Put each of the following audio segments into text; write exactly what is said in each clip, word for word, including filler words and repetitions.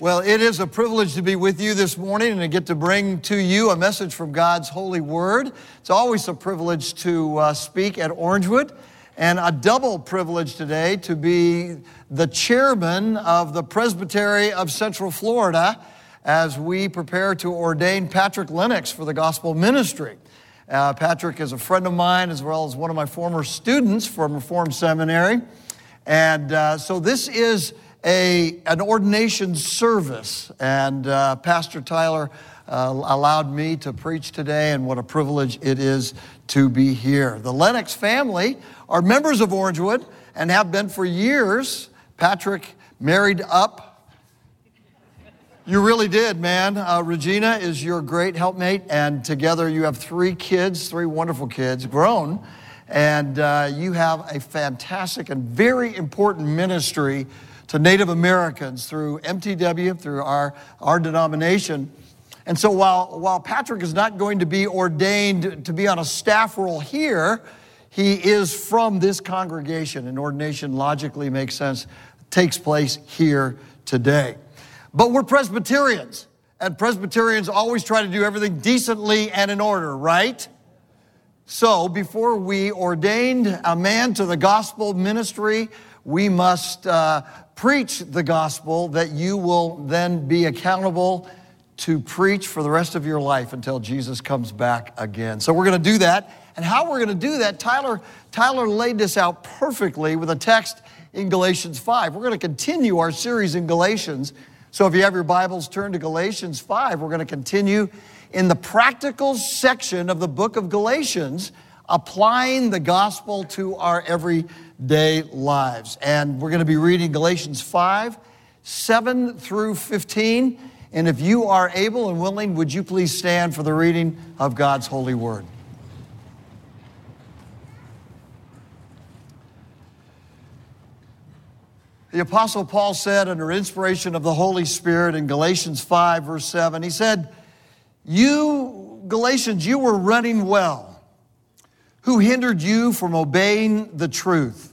Well, it is a privilege to be with you this morning and to get to bring to you a message from God's holy word. It's always a privilege to uh, speak at Orangewood, and a double privilege today to be the chairman of the Presbytery of Central Florida as we prepare to ordain Patrick Lennox for the gospel ministry. Uh, Patrick is a friend of mine as well as one of my former students from Reformed Seminary. And uh, so this is A, an ordination service, and uh, Pastor Tyler uh, allowed me to preach today, and what a privilege it is to be here. The Lennox family are members of Orangewood and have been for years. Patrick married up. You really did, man. Uh, Regina is your great helpmate, and together you have three kids, three wonderful kids, grown, and uh, you have a fantastic and very important ministry to Native Americans through M T W, through our, our denomination. And so while, while Patrick is not going to be ordained to be on a staff role here, he is from this congregation, and ordination logically makes sense, takes place here today. But we're Presbyterians, and Presbyterians always try to do everything decently and in order, right? So before we ordained a man to the gospel ministry, we must uh, preach the gospel that you will then be accountable to preach for the rest of your life until Jesus comes back again. So we're going to do that. And how we're going to do that, Tyler, Tyler laid this out perfectly with a text in Galatians five. We're going to continue our series in Galatians. So if you have your Bibles, turn to Galatians five. We're going to continue in the practical section of the book of Galatians, applying the gospel to our everyday lives. And we're going to be reading Galatians five, seven through fifteen. And if you are able and willing, would you please stand for the reading of God's holy word? The Apostle Paul said under inspiration of the Holy Spirit in Galatians five, verse seven, he said, "You, Galatians, you were running well. Who hindered you from obeying the truth?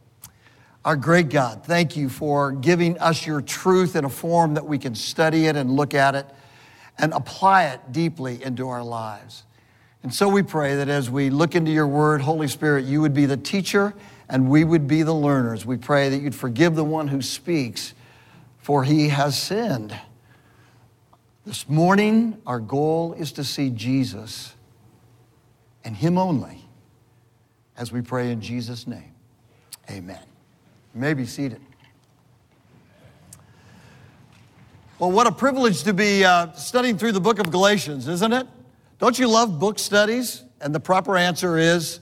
Our great God, thank you for giving us your truth in a form that we can study it and look at it and apply it deeply into our lives. And so we pray that as we look into your word, Holy Spirit, you would be the teacher and we would be the learners. We pray that you'd forgive the one who speaks, for he has sinned. This morning, our goal is to see Jesus and him only, as we pray in Jesus' name. Amen. You may be seated. Well, what a privilege to be uh, studying through the book of Galatians, isn't it? Don't you love book studies? And the proper answer is,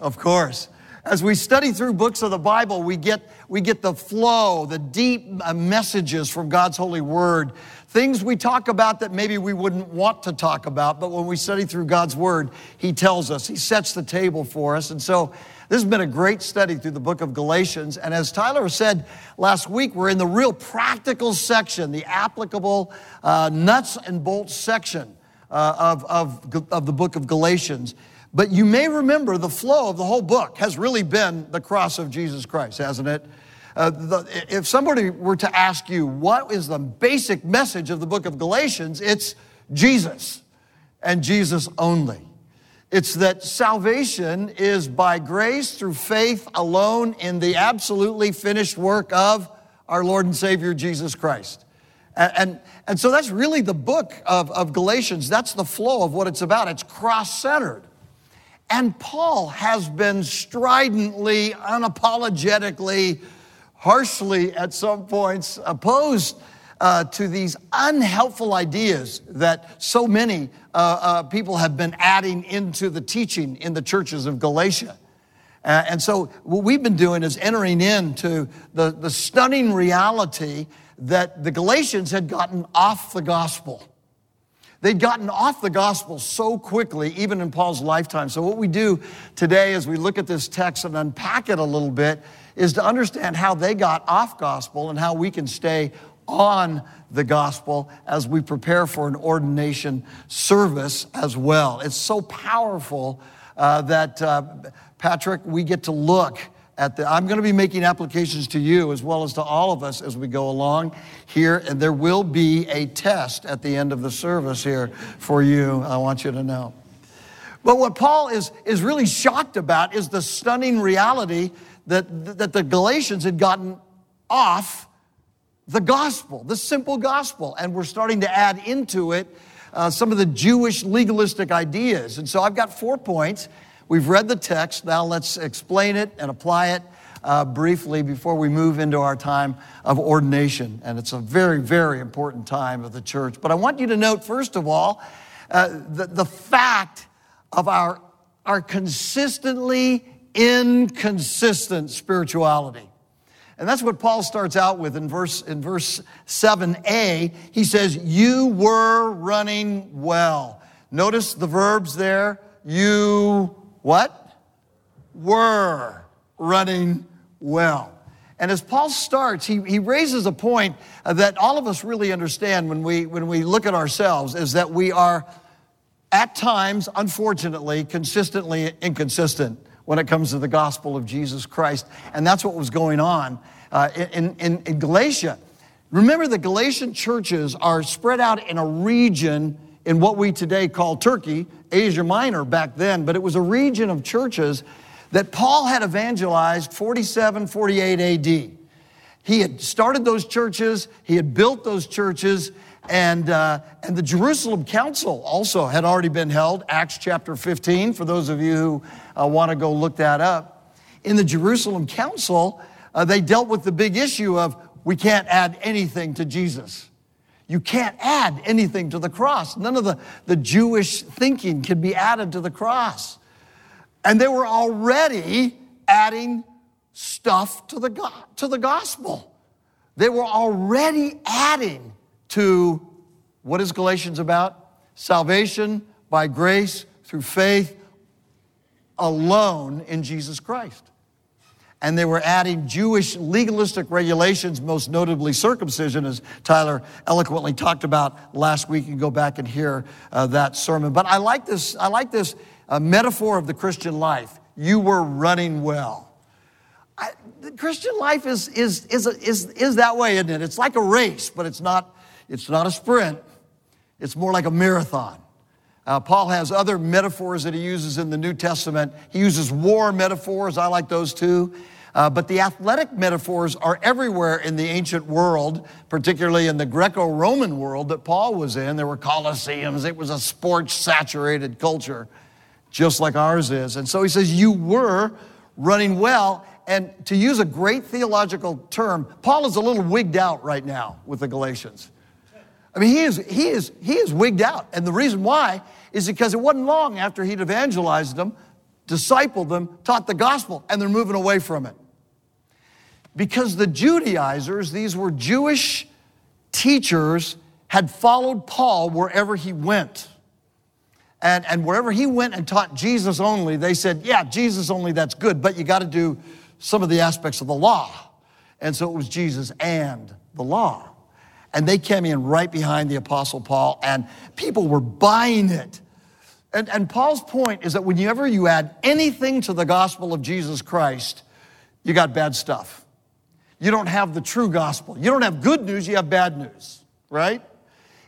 of course. As we study through books of the Bible, we get, we get the flow, the deep messages from God's holy word, things we talk about that maybe we wouldn't want to talk about, but when we study through God's word, he tells us, he sets the table for us. And so this has been a great study through the book of Galatians. And as Tyler said last week, we're in the real practical section, the applicable uh, nuts and bolts section uh, of, of, of the book of Galatians. But you may remember the flow of the whole book has really been the cross of Jesus Christ, hasn't it? Uh, the, if somebody were to ask you, what is the basic message of the book of Galatians? It's Jesus and Jesus only. It's that salvation is by grace through faith alone in the absolutely finished work of our Lord and Savior, Jesus Christ. And, and, and so that's really the book of, of Galatians. That's the flow of what it's about. It's cross-centered. And Paul has been stridently, unapologetically, harshly at some points opposed uh, to these unhelpful ideas that so many uh, uh, people have been adding into the teaching in the churches of Galatia. Uh, and so what we've been doing is entering into the, the stunning reality that the Galatians had gotten off the gospel. They'd gotten off the gospel so quickly, even in Paul's lifetime. So what we do today as we look at this text and unpack it a little bit is to understand how they got off gospel and how we can stay on the gospel as we prepare for an ordination service as well. It's so powerful uh, that, uh, Patrick, we get to look at the, I'm going to be making applications to you as well as to all of us as we go along here. And there will be a test at the end of the service here for you, I want you to know. But what Paul is, is really shocked about is the stunning reality that, that the Galatians had gotten off the gospel, the simple gospel. And we're starting to add into it uh, some of the Jewish legalistic ideas. And so I've got four points. We've read the text, now let's explain it and apply it uh, briefly before we move into our time of ordination. And it's a very, very important time of the church. But I want you to note, first of all, uh, the, the fact of our, our consistently inconsistent spirituality. And that's what Paul starts out with in verse, in verse seven a. He says, you were running well. Notice the verbs there. You what? Were running well. And as Paul starts, he, he raises a point that all of us really understand when we, when we look at ourselves, is that we are at times, unfortunately, consistently inconsistent when it comes to the gospel of Jesus Christ. And that's what was going on uh, in, in, in Galatia. Remember, the Galatian churches are spread out in a region in what we today call Turkey, Asia Minor back then, but it was a region of churches that Paul had evangelized forty-seven, forty-eight A D. He had started those churches, he had built those churches, and uh, and the Jerusalem Council also had already been held, Acts chapter fifteen, for those of you who uh, want to go look that up. In the Jerusalem Council, uh, they dealt with the big issue of, we can't add anything to Jesus. You can't add anything to the cross. None of the, the Jewish thinking can be added to the cross. And they were already adding stuff to the, go- to the gospel. They were already adding to, what is Galatians about? Salvation by grace through faith alone in Jesus Christ. And they were adding Jewish legalistic regulations, most notably circumcision, as Tyler eloquently talked about last week. You can go back and hear uh, that sermon. But I like this, I like this uh, metaphor of the Christian life. You were running well. I, the Christian life is, is, is, is, is that way, isn't it? It's like a race, but it's not, it's not a sprint. It's more like a marathon. Uh, Paul has other metaphors that he uses in the New Testament. He uses war metaphors. I like those too. Uh, but the athletic metaphors are everywhere in the ancient world, particularly in the Greco-Roman world that Paul was in. There were colosseums. It was a sports-saturated culture, just like ours is. And so he says, you were running well. And to use a great theological term, Paul is a little wigged out right now with the Galatians. I mean, he is, he is, he is wigged out. And the reason why is because it wasn't long after he'd evangelized them, discipled them, taught the gospel, and they're moving away from it. Because the Judaizers, these were Jewish teachers, had followed Paul wherever he went. And, and wherever he went and taught Jesus only, they said, yeah, Jesus only, that's good, but you got to do some of the aspects of the law. And so it was Jesus and the law. And they came in right behind the Apostle Paul, and people were buying it. And, and Paul's point is that whenever you add anything to the gospel of Jesus Christ, you got bad stuff. You don't have the true gospel. You don't have good news, you have bad news, right?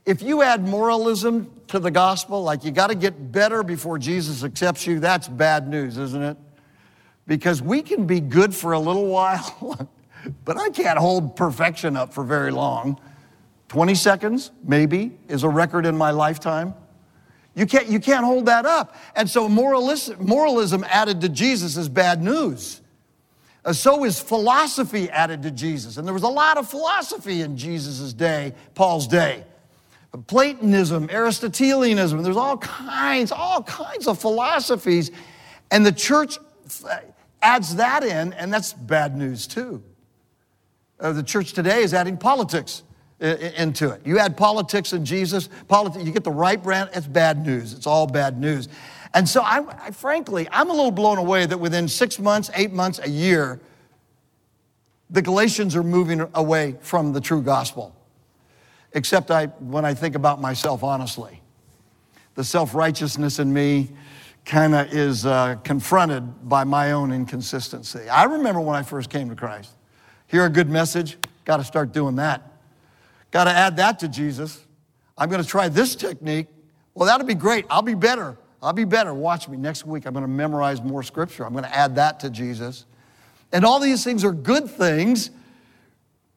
If you add moralism to the gospel, like you got to get better before Jesus accepts you, that's bad news, isn't it? Because we can be good for a little while, but I can't hold perfection up for very long. twenty seconds, maybe, is a record in my lifetime. You can't, you can't hold that up. And so moralism, moralism added to Jesus is bad news. Uh, so is philosophy added to Jesus. And there was a lot of philosophy in Jesus' day, Paul's day. Platonism, Aristotelianism, there's all kinds, all kinds of philosophies. And the church adds that in, and that's bad news too. Uh, the church today is adding politics into it. You add politics and Jesus, politics, you get the right brand, it's bad news. It's all bad news. And so I, I frankly, I'm a little blown away that within six months, eight months, a year, the Galatians are moving away from the true gospel. Except I, when I think about myself honestly. The self-righteousness in me kind of is uh, confronted by my own inconsistency. I remember when I first came to Christ. Hear a good message, got to start doing that. Got to add that to Jesus. I'm going to try this technique. Well, that'll be great. I'll be better. I'll be better. Watch me. Next week, I'm going to memorize more scripture. I'm going to add that to Jesus. And all these things are good things,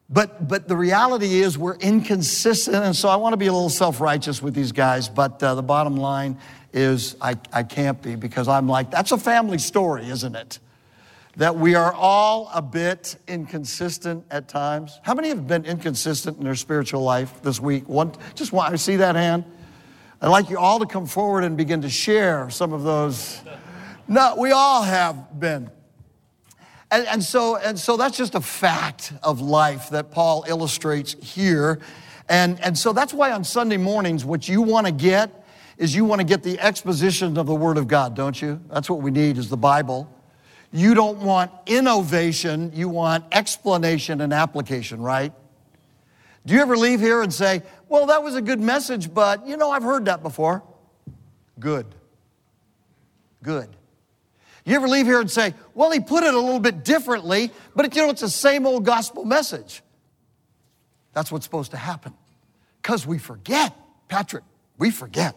but but the reality is we're inconsistent. And so I want to be a little self-righteous with these guys, but uh, the bottom line is I, I can't be, because I'm like, that's a family story, isn't it? That we are all a bit inconsistent at times. How many have been inconsistent in their spiritual life this week? One, just want to see that hand. I'd like you all to come forward and begin to share some of those. No, we all have been. And, and, so, and so that's just a fact of life that Paul illustrates here. And, and so that's why on Sunday mornings, what you want to get is you want to get the exposition of the Word of God, don't you? That's what we need, is the Bible. You don't want innovation, you want explanation and application, right? Do you ever leave here and say, well, that was a good message, but, you know, I've heard that before. Good. Good. You ever leave here and say, well, he put it a little bit differently, but, it, you know, it's the same old gospel message. That's what's supposed to happen, because we forget, Patrick, we forget.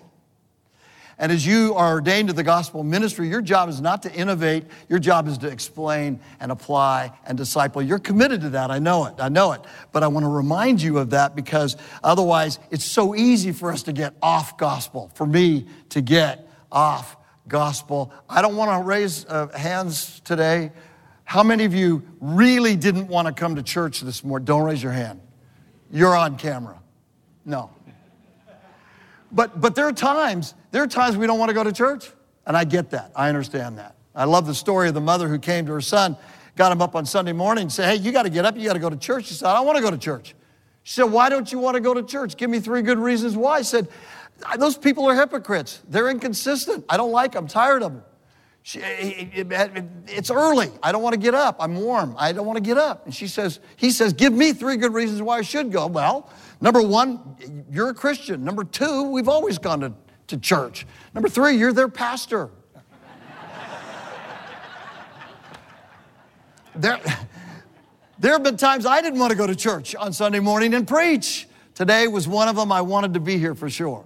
And as you are ordained to the gospel ministry, your job is not to innovate. Your job is to explain and apply and disciple. You're committed to that. I know it. I know it. But I want to remind you of that, because otherwise it's so easy for us to get off gospel, for me to get off gospel. I don't want to raise uh, hands today. How many of you really didn't want to come to church this morning? Don't raise your hand. You're on camera. No. But but there are times, there are times we don't want to go to church. And I get that. I understand that. I love the story of the mother who came to her son, got him up on Sunday morning and said, hey, you got to get up. You got to go to church. She said, I don't want to go to church. She said, why don't you want to go to church? Give me three good reasons why. I said, those people are hypocrites. They're inconsistent. I don't like them. I'm tired of them. She, it, it, it's early. I don't want to get up. I'm warm. I don't want to get up. And she says, he says, give me three good reasons why I should go. Well, number one, you're a Christian. Number two, we've always gone to, to church. Number three, you're their pastor. there, there have been times I didn't want to go to church on Sunday morning and preach. Today was one of them. I wanted to be here for sure.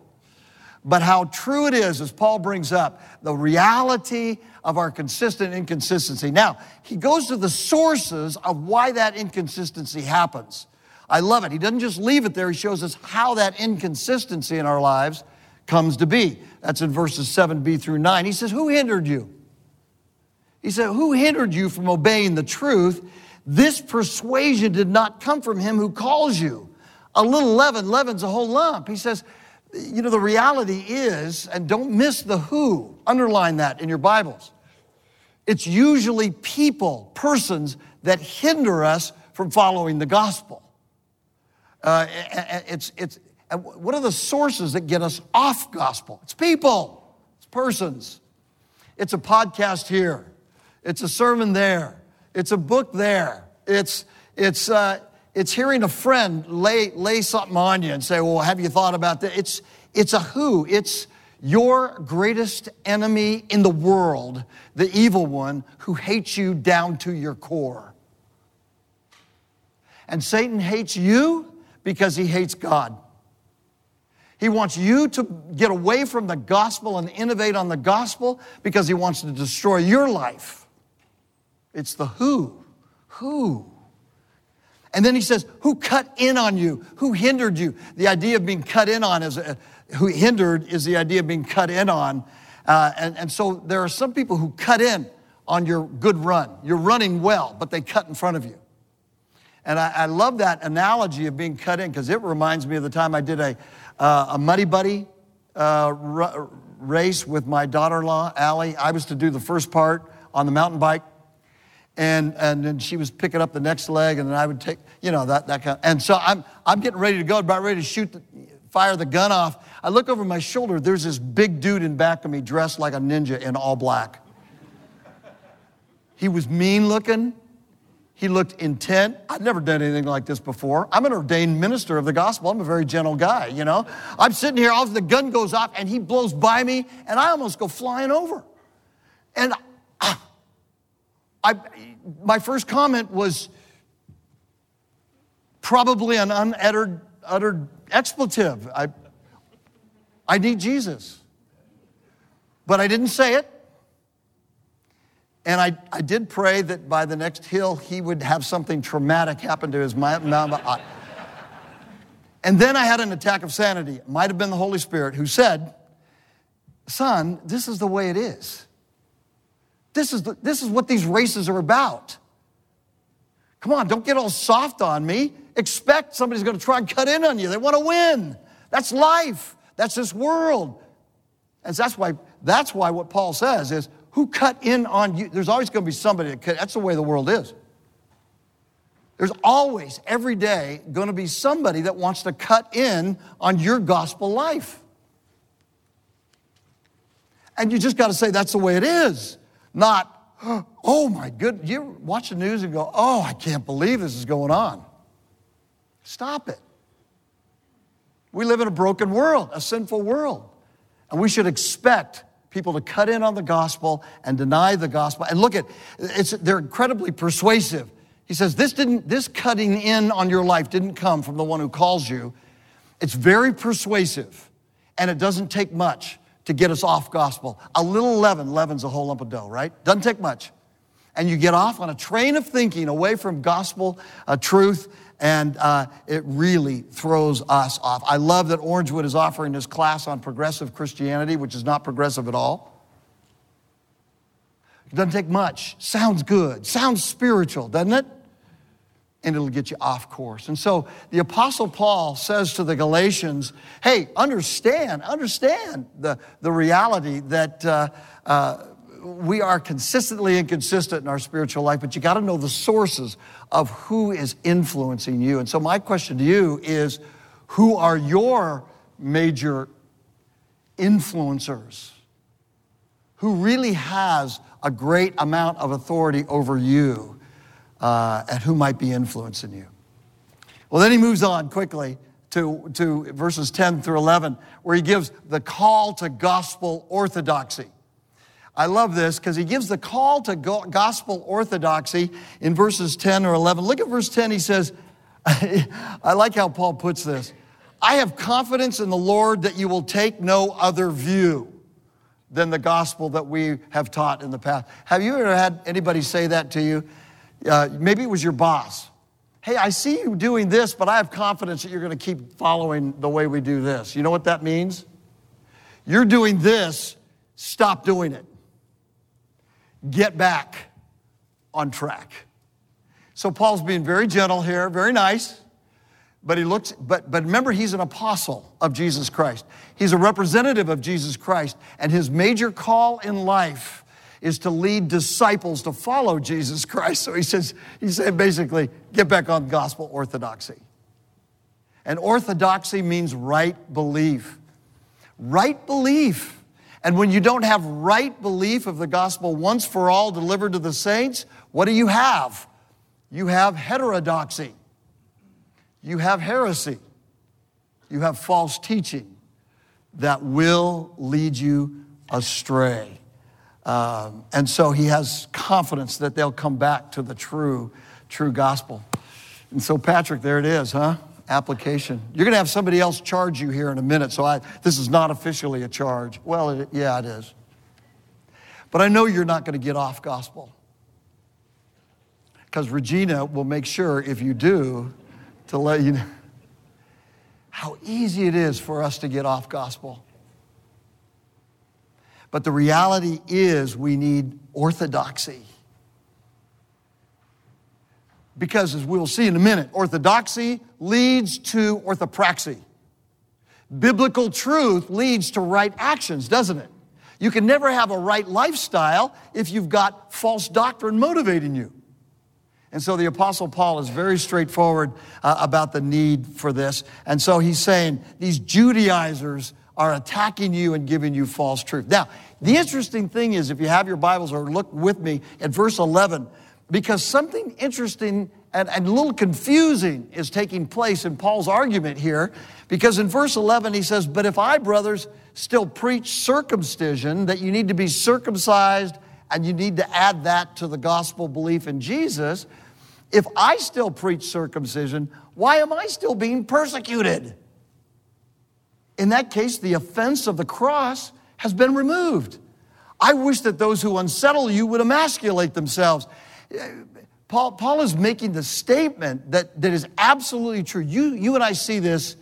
But how true it is, as Paul brings up, the reality of our consistent inconsistency. Now, he goes to the sources of why that inconsistency happens. I love it. He doesn't just leave it there. He shows us how that inconsistency in our lives comes to be. That's in verses seven b through nine. He says, who hindered you? He said, who hindered you from obeying the truth? This persuasion did not come from him who calls you. A little leaven leavens a whole lump. He says, you know, the reality is, and don't miss the who. Underline that in your Bibles. It's usually people, persons that hinder us from following the gospel. Uh, it's, it's, what are the sources that get us off gospel? It's people. It's persons. It's a podcast here. It's a sermon there. It's a book there. It's, it's, uh, It's hearing a friend lay, lay something on you and say, well, have you thought about that? It's, it's a who. It's your greatest enemy in the world, the evil one who hates you down to your core. And Satan hates you because he hates God. He wants you to get away from the gospel and innovate on the gospel because he wants to destroy your life. It's the who. Who? And then he says, who cut in on you? Who hindered you? The idea of being cut in on is, uh, who hindered is the idea of being cut in on. Uh, and, and so there are some people who cut in on your good run. You're running well, but they cut in front of you. And I, I love that analogy of being cut in, because it reminds me of the time I did a, uh, a Muddy Buddy uh, r- race with my daughter-in-law, Allie. I was to do the first part on the mountain bike. And and then she was picking up the next leg, and then I would take, you know, that that kind of, and so I'm I'm getting ready to go, about ready to shoot, the, fire the gun off. I look over my shoulder. There's this big dude in back of me, dressed like a ninja in all black. He was mean looking. He looked intent. I'd never done anything like this before. I'm an ordained minister of the gospel. I'm a very gentle guy, you know. I'm sitting here. All of the gun goes off, and he blows by me, and I almost go flying over, and. I, I, my first comment was probably an unuttered uttered expletive. I, I need Jesus. But I didn't say it. And I, I did pray that by the next hill, he would have something traumatic happen to his mama. And then I had an attack of sanity. It might have been the Holy Spirit who said, son, this is the way it is. This is, the, this is what these races are about. Come on, don't get all soft on me. Expect somebody's going to try and cut in on you. They want to win. That's life. That's this world. And that's why, that's why what Paul says is, who cut in on you? There's always going to be somebody that cut. That's the way the world is. There's always, every day, going to be somebody that wants to cut in on your gospel life. And you just got to say, that's the way it is. Not, oh my goodness, you watch the news and go, oh, I can't believe this is going on. Stop it. We live in a broken world, a sinful world. And we should expect people to cut in on the gospel and deny the gospel. And look at, it's, they're incredibly persuasive. He says, this didn't, this cutting in on your life didn't come from the one who calls you. It's very persuasive, and it doesn't take much to get us off gospel. A little leaven leavens a whole lump of dough, right? Doesn't take much. And you get off on a train of thinking away from gospel uh, truth, and uh, it really throws us off. I love that Orangewood is offering this class on progressive Christianity, which is not progressive at all. It doesn't take much. Sounds good. Sounds spiritual, doesn't it? And it'll get you off course. And so the Apostle Paul says to the Galatians, hey, understand, understand the, the reality that uh, uh, we are consistently inconsistent in our spiritual life, but you gotta know the sources of who is influencing you. And so my question to you is, who are your major influencers? Who really has a great amount of authority over you? Uh, and who might be influencing you? Well, then he moves on quickly to, to verses ten through eleven, where he gives the call to gospel orthodoxy. I love this because he gives the call to go- gospel orthodoxy in verses ten or eleven. Look at verse ten, he says, I like how Paul puts this. I have confidence in the Lord that you will take no other view than the gospel that we have taught in the past. Have you ever had anybody say that to you? Uh, maybe it was your boss. Hey, I see you doing this, but I have confidence that you're going to keep following the way we do this. You know what that means? You're doing this, stop doing it. Get back on track. So Paul's being very gentle here, very nice, but he looks, but, but remember, he's an apostle of Jesus Christ. He's a representative of Jesus Christ, and his major call in life is to lead disciples to follow Jesus Christ. So he says, he said basically, get back on gospel orthodoxy. And orthodoxy means right belief. Right belief. And when you don't have right belief of the gospel once for all delivered to the saints, what do you have? You have heterodoxy. You have heresy. You have false teaching that will lead you astray. Um, and so he has confidence that they'll come back to the true, true gospel. And so, Patrick, there it is, huh? Application. You're going to have somebody else charge you here in a minute, so I, this is not officially a charge. Well, it, yeah, it is. But I know you're not going to get off gospel. because Regina will make sure, if you do, to let you know how easy it is for us to get off gospel. But the reality is we need orthodoxy. Because as we'll see in a minute, orthodoxy leads to orthopraxy. Biblical truth leads to right actions, doesn't it? You can never have a right lifestyle if you've got false doctrine motivating you. And so the Apostle Paul is very straightforward uh, about the need for this. And so he's saying these Judaizers are attacking you and giving you false truth. Now, the interesting thing is, if you have your Bibles or look with me at verse eleven, because something interesting and, and a little confusing is taking place in Paul's argument here, because in verse eleven he says, "But if I, brothers, still preach circumcision, that you need to be circumcised and you need to add that to the gospel belief in Jesus, if I still preach circumcision, why am I still being persecuted? In that case, the offense of the cross has been removed. I wish that those who unsettle you would emasculate themselves." Paul, Paul is making the statement that, that is absolutely true. You, you and I see this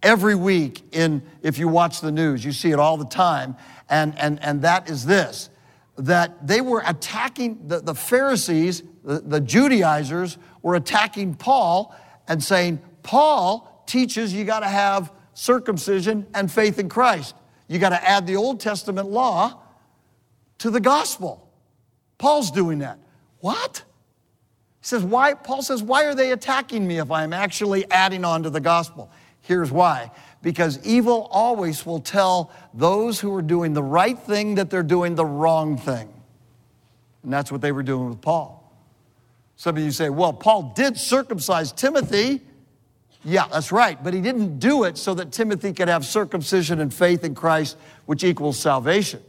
every week in, if you watch the news, you see it all the time. And, and, and that is this, that they were attacking, the, the Pharisees, the, the Judaizers were attacking Paul and saying, Paul teaches you gotta have circumcision and faith in Christ. You gotta add the Old Testament law to the gospel. Paul's doing that. What? He says, why? Paul says, why are they attacking me if I'm actually adding on to the gospel? Here's why. Because evil always will tell those who are doing the right thing that they're doing the wrong thing. And that's what they were doing with Paul. Some of you say, well, Paul did circumcise Timothy. Yeah, that's right. But he didn't do it so that Timothy could have circumcision and faith in Christ, which equals salvation.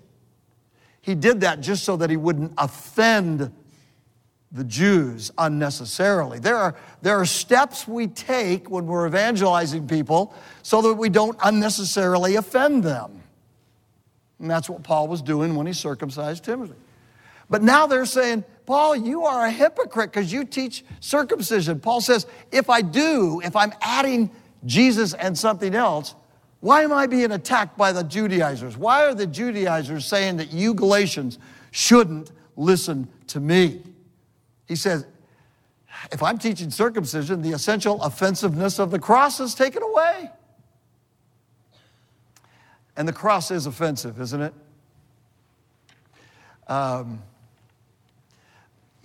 He did that just so that he wouldn't offend the Jews unnecessarily. There are, there are steps we take when we're evangelizing people so that we don't unnecessarily offend them. And that's what Paul was doing when he circumcised Timothy. But now they're saying, Paul, you are a hypocrite because you teach circumcision. Paul says, if I do, if I'm adding Jesus and something else, why am I being attacked by the Judaizers? Why are the Judaizers saying that you Galatians shouldn't listen to me? He says, if I'm teaching circumcision, the essential offensiveness of the cross is taken away. And the cross is offensive, isn't it? Um,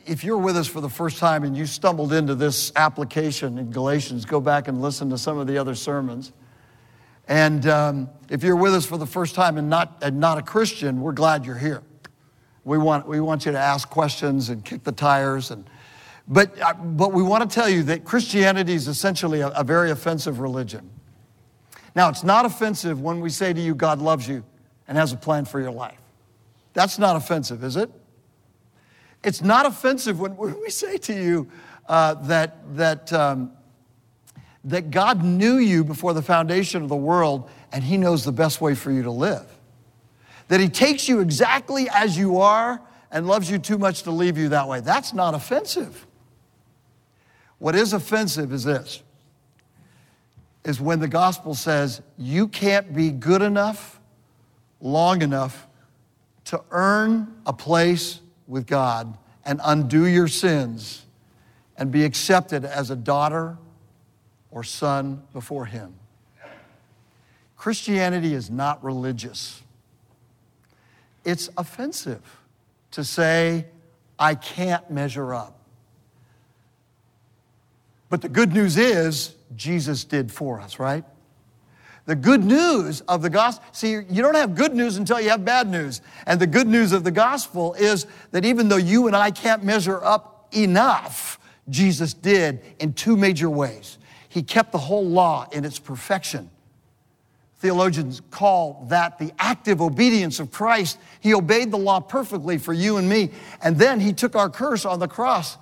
if you're with us for the first time and you stumbled into this application in Galatians, go back and listen to some of the other sermons. And um, if you're with us for the first time and not, and not a Christian, we're glad you're here. We want we want you to ask questions and kick the tires, and but but we want to tell you that Christianity is essentially a, a very offensive religion. Now, it's not offensive when we say to you, God loves you and has a plan for your life. That's not offensive, is it? It's not offensive when we say to you uh, that that um, that God knew you before the foundation of the world and He knows the best way for you to live. That He takes you exactly as you are and loves you too much to leave you that way. That's not offensive. What is offensive is this, is when the gospel says you can't be good enough, long enough to earn a place with God and undo your sins and be accepted as a daughter or son before Him. Christianity is not religious. It's offensive to say, I can't measure up. But the good news is, Jesus did for us, right? The good news of the gospel, see, you don't have good news until you have bad news. And the good news of the gospel is that even though you and I can't measure up enough, Jesus did in two major ways. He kept the whole law in its perfection. Theologians call that the active obedience of Christ. He obeyed the law perfectly for you and me, and then He took our curse on the cross.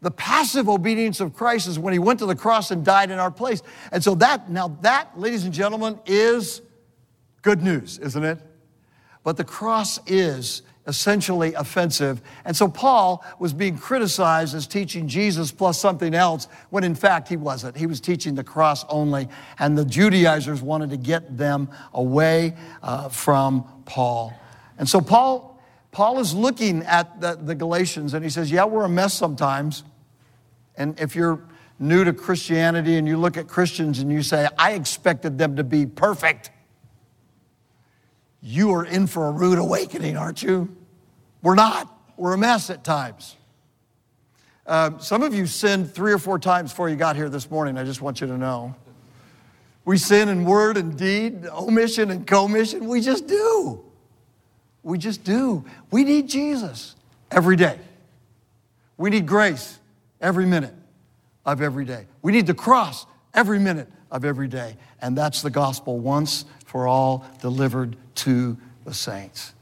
The passive obedience of Christ is when He went to the cross and died in our place. And so that, now that, ladies and gentlemen, is good news, isn't it? But the cross is essentially offensive. And so Paul was being criticized as teaching Jesus plus something else, when in fact he wasn't. He was teaching the cross only, and the Judaizers wanted to get them away uh, from Paul. And so Paul, Paul is looking at the, the Galatians, and he says, yeah, we're a mess sometimes. And if you're new to Christianity and you look at Christians and you say, I expected them to be perfect, you are in for a rude awakening, aren't you? We're not. We're a mess at times. Uh, some of you sinned three or four times before you got here this morning. I just want you to know. We sin in word and deed, omission and commission. We just do. We just do. We need Jesus every day. We need grace every minute of every day. We need the cross every minute of every day. And that's the gospel once for all delivered to the saints.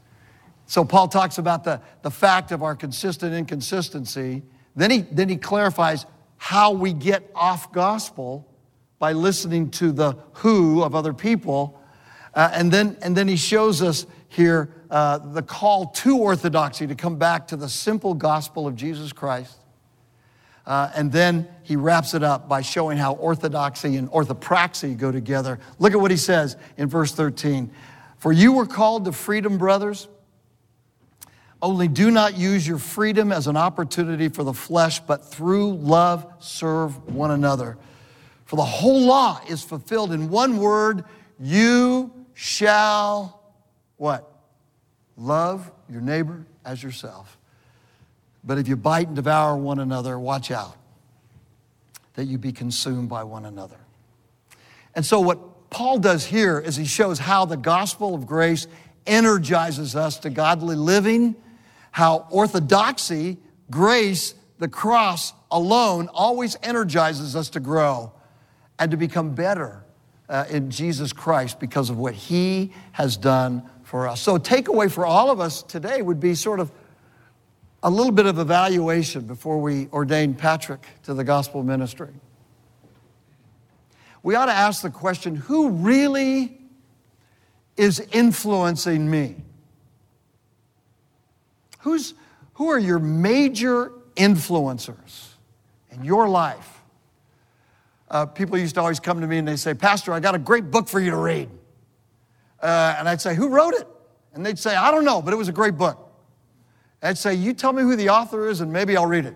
So Paul talks about the, the fact of our consistent inconsistency. Then he, then he clarifies how we get off gospel by listening to the who of other people. Uh, and then, and then he shows us here uh, the call to orthodoxy, to come back to the simple gospel of Jesus Christ. Uh, and then he wraps it up by showing how orthodoxy and orthopraxy go together. Look at what he says in verse thirteen. For you were called to freedom, brothers. Only do not use your freedom as an opportunity for the flesh, but through love serve one another. For the whole law is fulfilled in one word, you shall, what? Love your neighbor as yourself. But if you bite and devour one another, watch out that you be consumed by one another. And so what Paul does here is he shows how the gospel of grace energizes us to godly living, how orthodoxy, grace, the cross alone always energizes us to grow and to become better uh, in Jesus Christ because of what he has done for us. So takeaway for all of us today would be sort of a little bit of evaluation before we ordain Patrick to the gospel ministry. We ought to ask the question, who really is influencing me? Who's, who are your major influencers in your life? Uh, people used to always come to me and they say, Pastor, I got a great book for you to read. Uh, and I'd say, who wrote it? And they'd say, I don't know, but it was a great book. I'd say, you tell me who the author is and maybe I'll read it.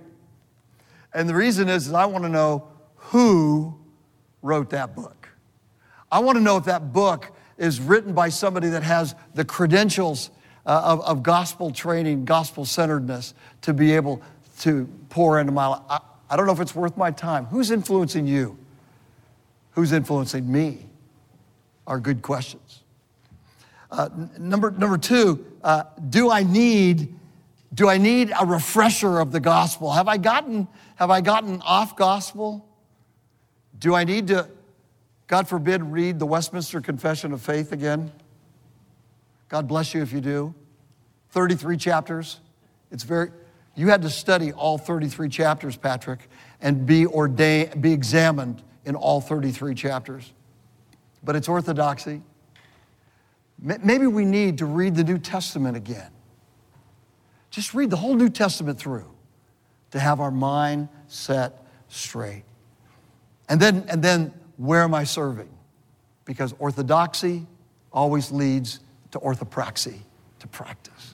And the reason is, is I want to know who wrote that book. I want to know if that book is written by somebody that has the credentials uh, of, of gospel training, gospel-centeredness, to be able to pour into my life. I, I don't know if it's worth my time. Who's influencing you? Who's influencing me? Are good questions. Uh, n- number, number two, uh, do I need... Do I need a refresher of the gospel? Have I gotten, have I gotten off gospel? Do I need to, God forbid, read the Westminster Confession of Faith again? God bless you if you do. thirty-three chapters. It's very, you had to study all thirty-three chapters, Patrick, and be ordained, be examined in all thirty-three chapters. But it's orthodoxy. Maybe we need to read the New Testament again. Just read the whole New Testament through to have our mind set straight. And then, and then where am I serving? Because orthodoxy always leads to orthopraxy, to practice.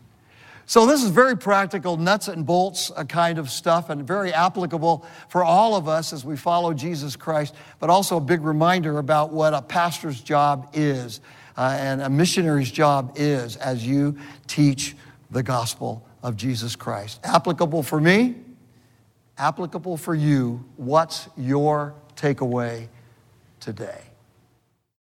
So this is very practical, nuts and bolts kind of stuff, and very applicable for all of us as we follow Jesus Christ, but also a big reminder about what a pastor's job is uh, and a missionary's job is as you teach the gospel of Jesus Christ. Applicable for me, applicable for you. What's your takeaway today?